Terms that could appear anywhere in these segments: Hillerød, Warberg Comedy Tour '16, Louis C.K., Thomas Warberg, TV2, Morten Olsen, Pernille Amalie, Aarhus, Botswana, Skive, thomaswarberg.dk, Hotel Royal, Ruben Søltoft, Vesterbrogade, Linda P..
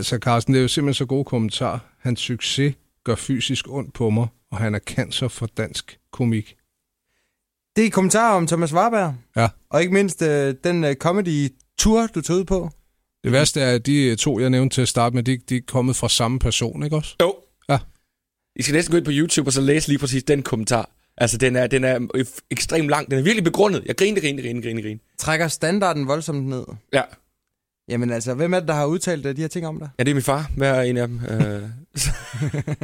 Altså Carsten, det er jo simpelthen så gode kommentarer. Hans succes gør fysisk ondt på mig, og han er cancer for dansk komik. Det er kommentarer om Thomas Warberg. Ja. Og ikke mindst den comedy tour, du tog ud på. Det værste er, at de to, jeg nævnte til at starte med, de er kommet fra samme person, ikke også? Jo. Ja. I skal næsten gå ind på YouTube og så læse lige præcis den kommentar. Altså, den er ekstremt lang. Den er virkelig begrundet. Jeg griner. Trækker standarden voldsomt ned? Ja. Jamen altså, hvem er det, der har udtalt de her ting om dig? Ja, det er min far. Hver en af dem.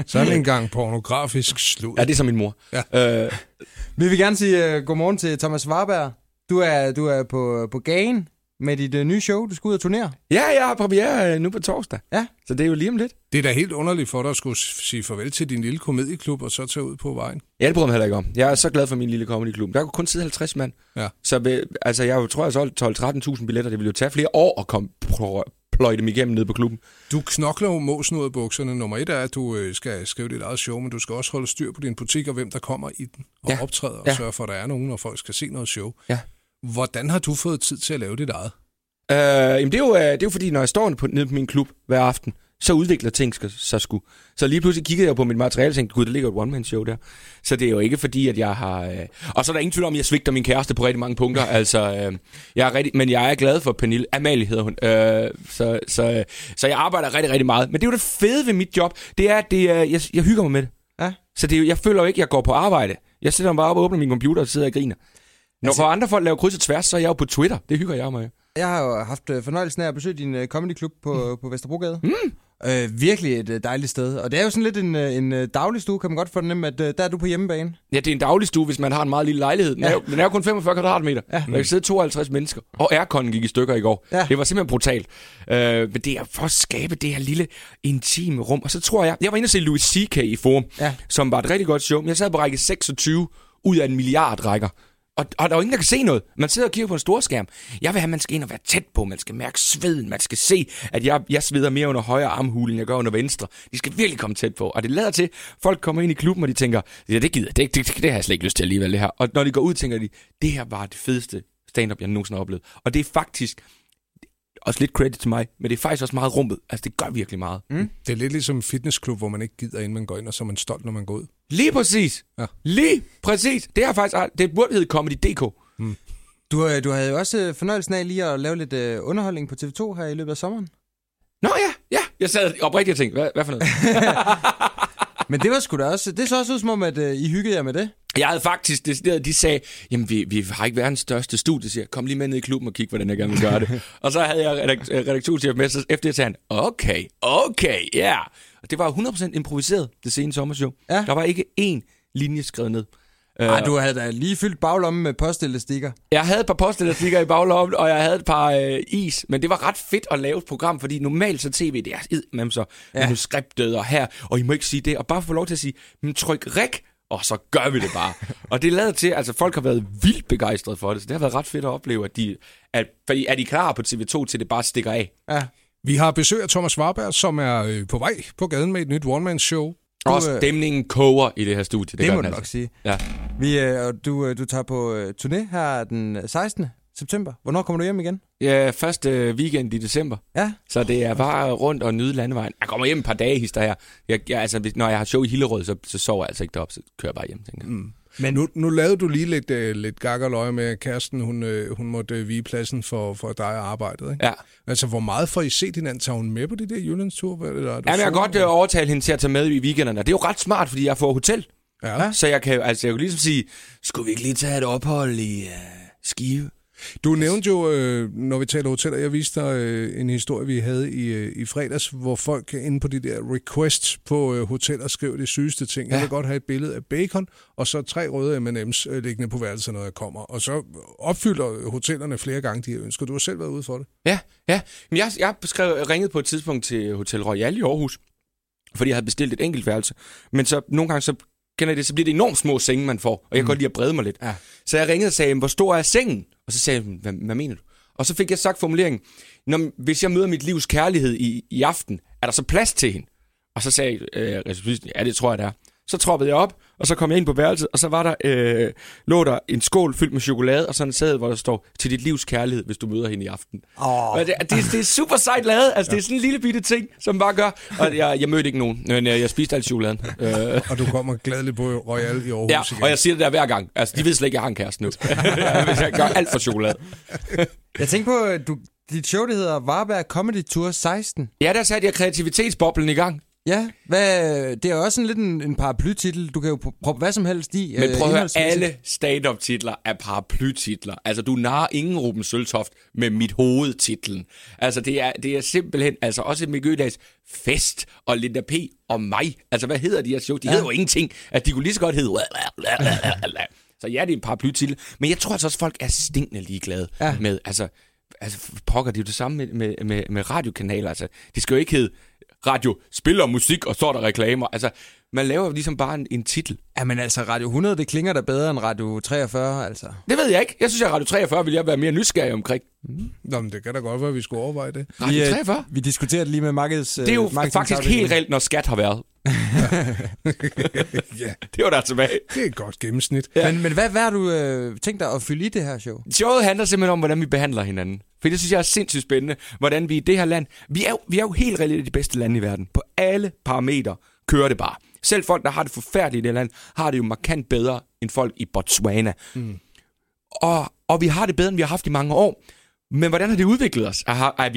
Sådan en gang pornografisk slut. Ja, det er så min mor. Ja. Vi vil gerne sige godmorgen til Thomas Warberg. Du er på gagen med dit nye show. Du skal ud og turnere. Ja, jeg har premiere nu på torsdag. Ja. Så det er jo lige om lidt. Det er da helt underligt for dig at skulle sige farvel til din lille komedieklub og så tage ud på vejen. Ja, det bryder mig heller ikke om. Jeg er så glad for min lille komedieklub. Der kunne kun sidde 50 mand. Ja. Så altså, jeg tror, jeg solgte 12-13.000 billetter. Det ville jo tage flere år at komme pløje dem igennem nede på klubben. Du knokler jo måsen ud af bukserne. Nummer 1 er, at du skal skrive dit eget show, men du skal også holde styr på din butik og hvem der kommer i den og optræder og sørge for, at der er nogen, og folk skal se noget show. Ja. Hvordan har du fået tid til at lave dit eget? Jamen det er jo fordi, når jeg står nede på min klub hver aften, så udvikler ting sig sgu. Så lige pludselig kiggede jeg på mit materiale og tænkte, gud, der ligger et one-man-show der. Så det er jo ikke fordi, at jeg har... Og så er der ingen tvivl om, at jeg svigter min kæreste på rigtig mange punkter. Altså, jeg er rigtig... Men jeg er glad for Pernille Amalie, hedder hun. Så jeg arbejder rigtig, rigtig meget. Men det er jo det fede ved mit job. Det er, at jeg hygger mig med det. Ja. Så det er, jeg føler jo ikke, at jeg går på arbejde. Jeg sætter mig bare op og åbner min computer og sidder og griner. Når andre folk laver kryds og tværs, så er jeg jo på Twitter. Det hygger jeg mig. Jeg har jo haft fornøjelsen af at besøge din comedyklub på Vesterbrogade. Virkelig et dejligt sted. Og det er jo sådan lidt en dagligstue, kan man godt fornemme, at der er du på hjemmebane. Ja, det er en dagligstue, hvis man har en meget lille lejlighed. Den er jo kun 45 kvadratmeter. Ja. Der kan sidde 52 mennesker. Og airconen gik i stykker i går. Ja. Det var simpelthen brutalt. Men det er for at skabe det her lille intime rum. Og så tror jeg... Jeg var inde og se Louis C.K. i Forum, som var et rigtig godt show. Jeg sad på række 26 ud af en milliard rækker. Og der er jo ingen, der kan se noget. Man sidder og kigger på en storskærm. Jeg vil have, at man skal ind og være tæt på. Man skal mærke sveden. Man skal se, at jeg sveder mere under højre armhule, end jeg gør under venstre. De skal virkelig komme tæt på. Og det lader til, folk kommer ind i klubben, og de tænker, ja, det gider det har jeg slet ikke lyst til alligevel, det her. Og når de går ud, tænker de, det her var det fedeste stand-up, jeg nogensinde har oplevet. Og det er faktisk... Også lidt credit til mig, men det er faktisk også meget rumpet. Altså, det gør virkelig meget. Mm. Det er lidt ligesom en fitnessklub, hvor man ikke gider, inden man går ind, og så er man stolt, når man går ud. Lige præcis! Ja. Lige præcis! Det er faktisk... Det burde hedde Comedy.dk. Mm. Du havde jo også fornøjelsen af lige at lave lidt underholdning på TV2 her i løbet af sommeren. Nå ja! Jeg sad oprigtigt og tænkte, hvad for noget? Men det var sgu da også... Det så også ud som om, at I hyggede jer med det. Jeg havde faktisk decideret, de sagde, jamen vi har ikke verdens største studie, siger kom lige med ned i klubben og kig, hvordan jeg gerne vil gøre det. Og så havde jeg redaktionschef med, så efter det sagde han, okay, yeah. Og det var 100% improviseret, det seneste sommershow. Ja. Der var ikke én linje skrevet ned. Ej, du havde da lige fyldt baglommen med postelastikker. Jeg havde et par postelastikker i baglommen, og jeg havde et par is. Men det var ret fedt at lave et program, fordi normalt så tv, det er så manuskriptet og her, og I må ikke sige det. Og bare få lov til at sige, men tryk ræk, og så gør vi det bare. Og det lader til, altså folk har været vildt begejstrede for det, så det har været ret fedt at opleve, at de klar på TV2 til det bare stikker af. Ja. Vi har besøg af Thomas Warberg, som er på vej på gaden med et nyt one-man-show. Også dæmningen koger i det her studie. Det må du nok sige. Ja. Du tager på turné her den 16. september. Hvornår kommer du hjem igen? Ja, første weekend i december. Ja. Så det er bare rundt og nyde landevejen. Jeg kommer hjem et par dage, hister her. Altså, når jeg har show i Hillerød, så sover jeg altså ikke deroppe, så kører jeg bare hjem, tænker jeg. Mm. Men nu lavede du lige lidt gak og løg med Kirsten. Hun måtte vige pladsen for dig og arbejdet, ikke? Ja. Altså, hvor meget får I set hinanden? Tager hun med på det der Jyllandstur? Jamen, jeg kan godt overtale hende til at tage med i weekenderne. Det er jo ret smart, fordi jeg får hotel. Ja. Så jeg kan ligesom sige, skulle vi ikke lige tage et ophold i Skive? Du nævnte jo, når vi taler hoteller, jeg viste dig en historie, vi havde i fredags, hvor folk inde på de der requests på hoteller skrev de sygeste ting. Jeg vil godt have et billede af bacon, og så 3 røde M&M's liggende på værelset, når jeg kommer. Og så opfylder hotellerne flere gange de her ønsker. Du har selv været ude for det. Ja. Men jeg ringede på et tidspunkt til Hotel Royal i Aarhus, fordi jeg havde bestilt et enkelt værelse. Men så nogle gange så bliver det enormt små senge, man får, og jeg kan godt lide at brede mig lidt. Ja. Så jeg ringede og sagde, hvor stor er sengen? Og så sagde jeg, hvad mener du? Og så fik jeg sagt formuleringen, hvis jeg møder mit livs kærlighed i aften, er der så plads til hende? Og så sagde receptionisten, ja, det tror jeg, der er. Så troppede jeg op, og så kom jeg ind på værelset, og så var der, lå der en skål fyldt med chokolade, og sådan en sæde, hvor der står, til dit livs kærlighed, hvis du møder hende i aften. Oh. Det er super sejt lavet, altså ja. Det er sådan en lille bitte ting, som bare gør, og jeg mødte ikke nogen, men jeg spiste alt chokoladen. Og du kommer gladeligt på Royal i Aarhus ja, igen. Og jeg siger det der hver gang, altså de ved slet ikke, jeg har en kæreste nu, hvis jeg gør alt for chokolade. Jeg tænker på, dit show, det hedder Warberg Comedy Tour '16. Ja, der satte jeg kreativitetsboblen i gang. Ja, det er jo også sådan lidt en paraplytitel. Du kan jo proppe hvad som helst i. Men prøv at høre, alle stand-up-titler er paraplytitler. Altså, du narrer ingen Ruben Søltoft med mit hovedtitlen. Altså, det er simpelthen altså også Miljødags Fest og Linda P. og mig. Altså, hvad hedder de her show? De hedder jo ingenting. Altså, de kunne lige så godt hedde... Så ja, det er en paraplytitel. Men jeg tror altså også, folk er stinkende ligeglade med... Altså, pokker, det er jo det samme med radiokanaler. Altså, de skal jo ikke hedde... Radio spiller musik, og så er der reklamer. Altså, man laver ligesom bare en titel. Jamen altså, Radio 100, det klinger da bedre end Radio 43, altså. Det ved jeg ikke. Jeg synes, at Radio 43 ville jeg være mere nysgerrig omkring. Mm. Nå, men det kan da godt være, at vi skulle overveje det. Radio 43? Vi diskuterede lige med markeds... Det er jo faktisk helt reelt, når skat har været. Ja. Det var der tilbage. Det er et godt gennemsnit. Ja. Men hvad har du tænkt dig at fylde i det her show? Showet handler simpelthen om, hvordan vi behandler hinanden. For det synes jeg er sindssygt spændende, hvordan vi i det her land... Vi er jo helt reelt det bedste land i verden. På alle parametre kører det bare. Selv folk, der har det forfærdeligt i det land, har det jo markant bedre end folk i Botswana. Mm. Og vi har det bedre, end vi har haft i mange år. Men hvordan har det udviklet os? Er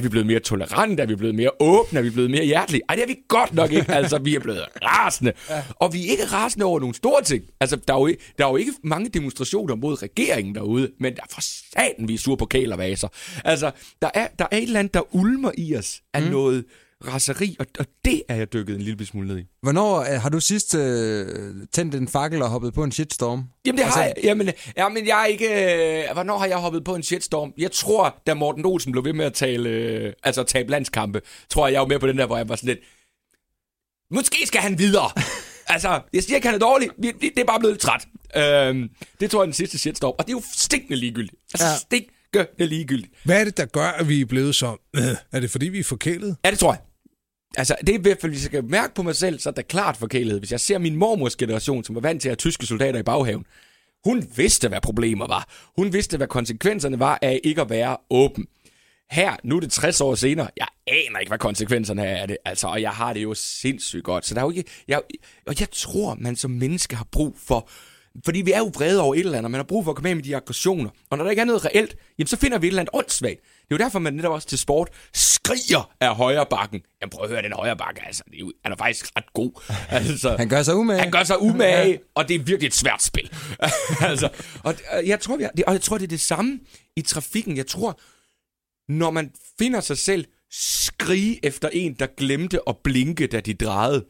vi blevet mere tolerante? Er vi blevet mere åbne? Er vi blevet mere hjertelige? Ej, det er vi godt nok ikke. Altså, vi er blevet rasende. Ja. Og vi er ikke rasende over nogle store ting. Altså, der er jo ikke mange demonstrationer mod regeringen derude, men der er for satan, vi er sure på kælervaser. Altså, der er et eller andet, der ulmer i os af noget... raseri, og det er jeg dykket en lille smule ned i. Hvornår har du sidst tændt en fakkel og hoppet på en shitstorm? Jamen det har jeg. Jamen jeg er ikke... Hvornår har jeg hoppet på en shitstorm? Jeg tror, da Morten Olsen blev ved med at tale... altså at tabe landskampe, tror jeg var mere på den der, hvor jeg var sådan lidt... Måske skal han videre! Altså, jeg siger ikke, han er dårlig. Det er bare blevet lidt træt. Det tror jeg den sidste shitstorm. Og det er jo stinkende ligegyldigt. Altså stinkende ligegyldigt. Hvad er det, der gør, at vi er blevet så... Er det fordi, vi er forkælet? Ja, det tror jeg. Altså, det er i hvert fald, hvis jeg kan mærke på mig selv, så er der klart forkælet. Hvis jeg ser min mormors generation, som var vant til at have tyske soldater i baghaven, hun vidste, hvad problemer var. Hun vidste, hvad konsekvenserne var af ikke at være åben. Her, nu er det 60 år senere, jeg aner ikke, hvad konsekvenserne er af det. Altså, og jeg har det jo sindssygt godt. Så der er jo ikke... Jeg tror, man som menneske har brug for... Fordi vi er jo vrede over et eller andet, og man har brug for at komme af med de aggressioner. Og når der ikke er noget reelt, jamen så finder vi et eller andet åndssvagt. Det er jo derfor, man netop også til sport skriger af højre bakken. Jamen prøv at høre, den højre bakke, altså, han er faktisk ret god. Altså, han gør sig umage, og det er virkelig et svært spil. Altså, og jeg tror, det er det samme i trafikken. Jeg tror, når man finder sig selv skrige efter en, der glemte at blinke, da de drejede.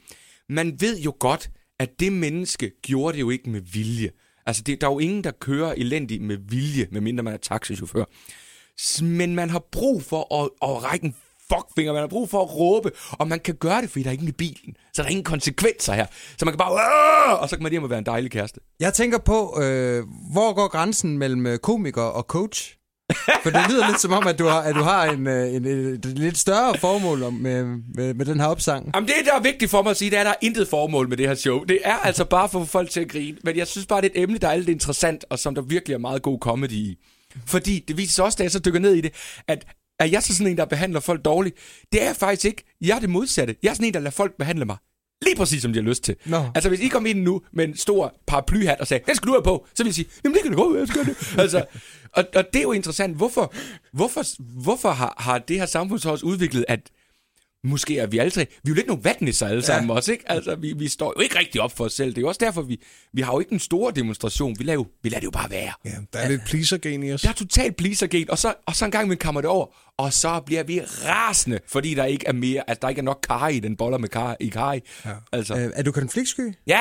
Man ved jo godt, at det menneske gjorde det jo ikke med vilje. Altså, der er jo ingen, der kører elendigt med vilje, medmindre man er taxichauffør. Men man har brug for at række en fuckfinger, man har brug for at råbe, og man kan gøre det, fordi der er ingen i bilen. Så der er ingen konsekvenser her. Så man kan bare... Og så kan man lige være en dejlig kæreste. Jeg tænker på, hvor går grænsen mellem komiker og coach? For det lyder lidt som om, at du har en lidt større formål med den her opsang. Jamen det, der er vigtigt for mig at sige, det er, at der er intet formål med det her show. Det er altså bare for folk til at grine. Men jeg synes bare, det er et emne, der er lidt interessant, og som der virkelig er meget god comedy i. Fordi det viser sig også, da jeg så dykker ned i det, at er jeg så sådan en, der behandler folk dårligt? Det er jeg faktisk ikke. Jeg er det modsatte. Jeg er sådan en, der lader folk behandle mig lige præcis, som de har lyst til. No. Altså, hvis I kom ind nu med en stor paraplyhat og sagde, den skal du have på, så vil jeg sige, jamen det kan det gå, jeg skal det. Altså, og det er jo interessant. Hvorfor har det her samfund så også udviklet, at måske er vi alle tre... Vi er jo lidt nogle vatnisser alle sammen også, ikke? Altså, vi står jo ikke rigtig op for os selv. Det er jo også derfor, vi har jo ikke en stor demonstration. Vi lader det jo bare være. Ja, der er lidt pleasergen i os. Der er totalt pleasergen, og så en gang vi kammer det over, og så bliver vi rasende, fordi der ikke er mere... Altså, der ikke er nok karre i den boller med karre i karre. Ja. Altså. Er du konfliktsky? Ja.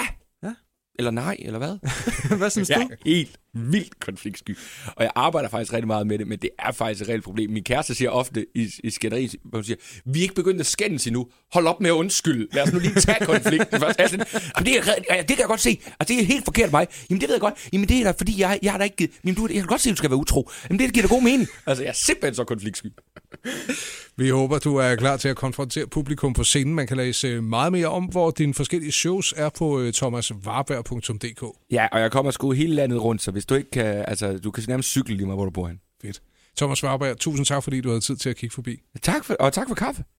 Eller nej, eller hvad? Hvad synes du? Ja, helt. vildt konfliktsky. Og jeg arbejder faktisk rigtig meget med det, men det er faktisk et reelt problem. Min kæreste siger ofte i skænderi, hun siger, vi er ikke begyndt at skændes endnu. Hold op med at undskylde. Lad os nu lige tage konflikten først. Det kan jeg godt se. Altså, det er helt forkert mig. Jamen, det ved jeg godt. Jamen, det er da, fordi jeg har da ikke givet... Jamen, jeg kan godt se, at du skal være utro. Jamen, det giver da god mening. Altså, jeg er simpelthen så konfliktsky. Vi håber, du er klar til at konfrontere publikum på scenen. Man kan læse meget mere om, hvor dine forskellige shows er på thomaswarberg.dk. Ja, og jeg kommer sgu hele landet rundt, så hvis du ikke kan... Altså, du kan nærmest cykle lige meget, hvor du bor hen. Fedt. Thomas Warberg, tusind tak, fordi du havde tid til at kigge forbi. Tak for, og tak for kaffe.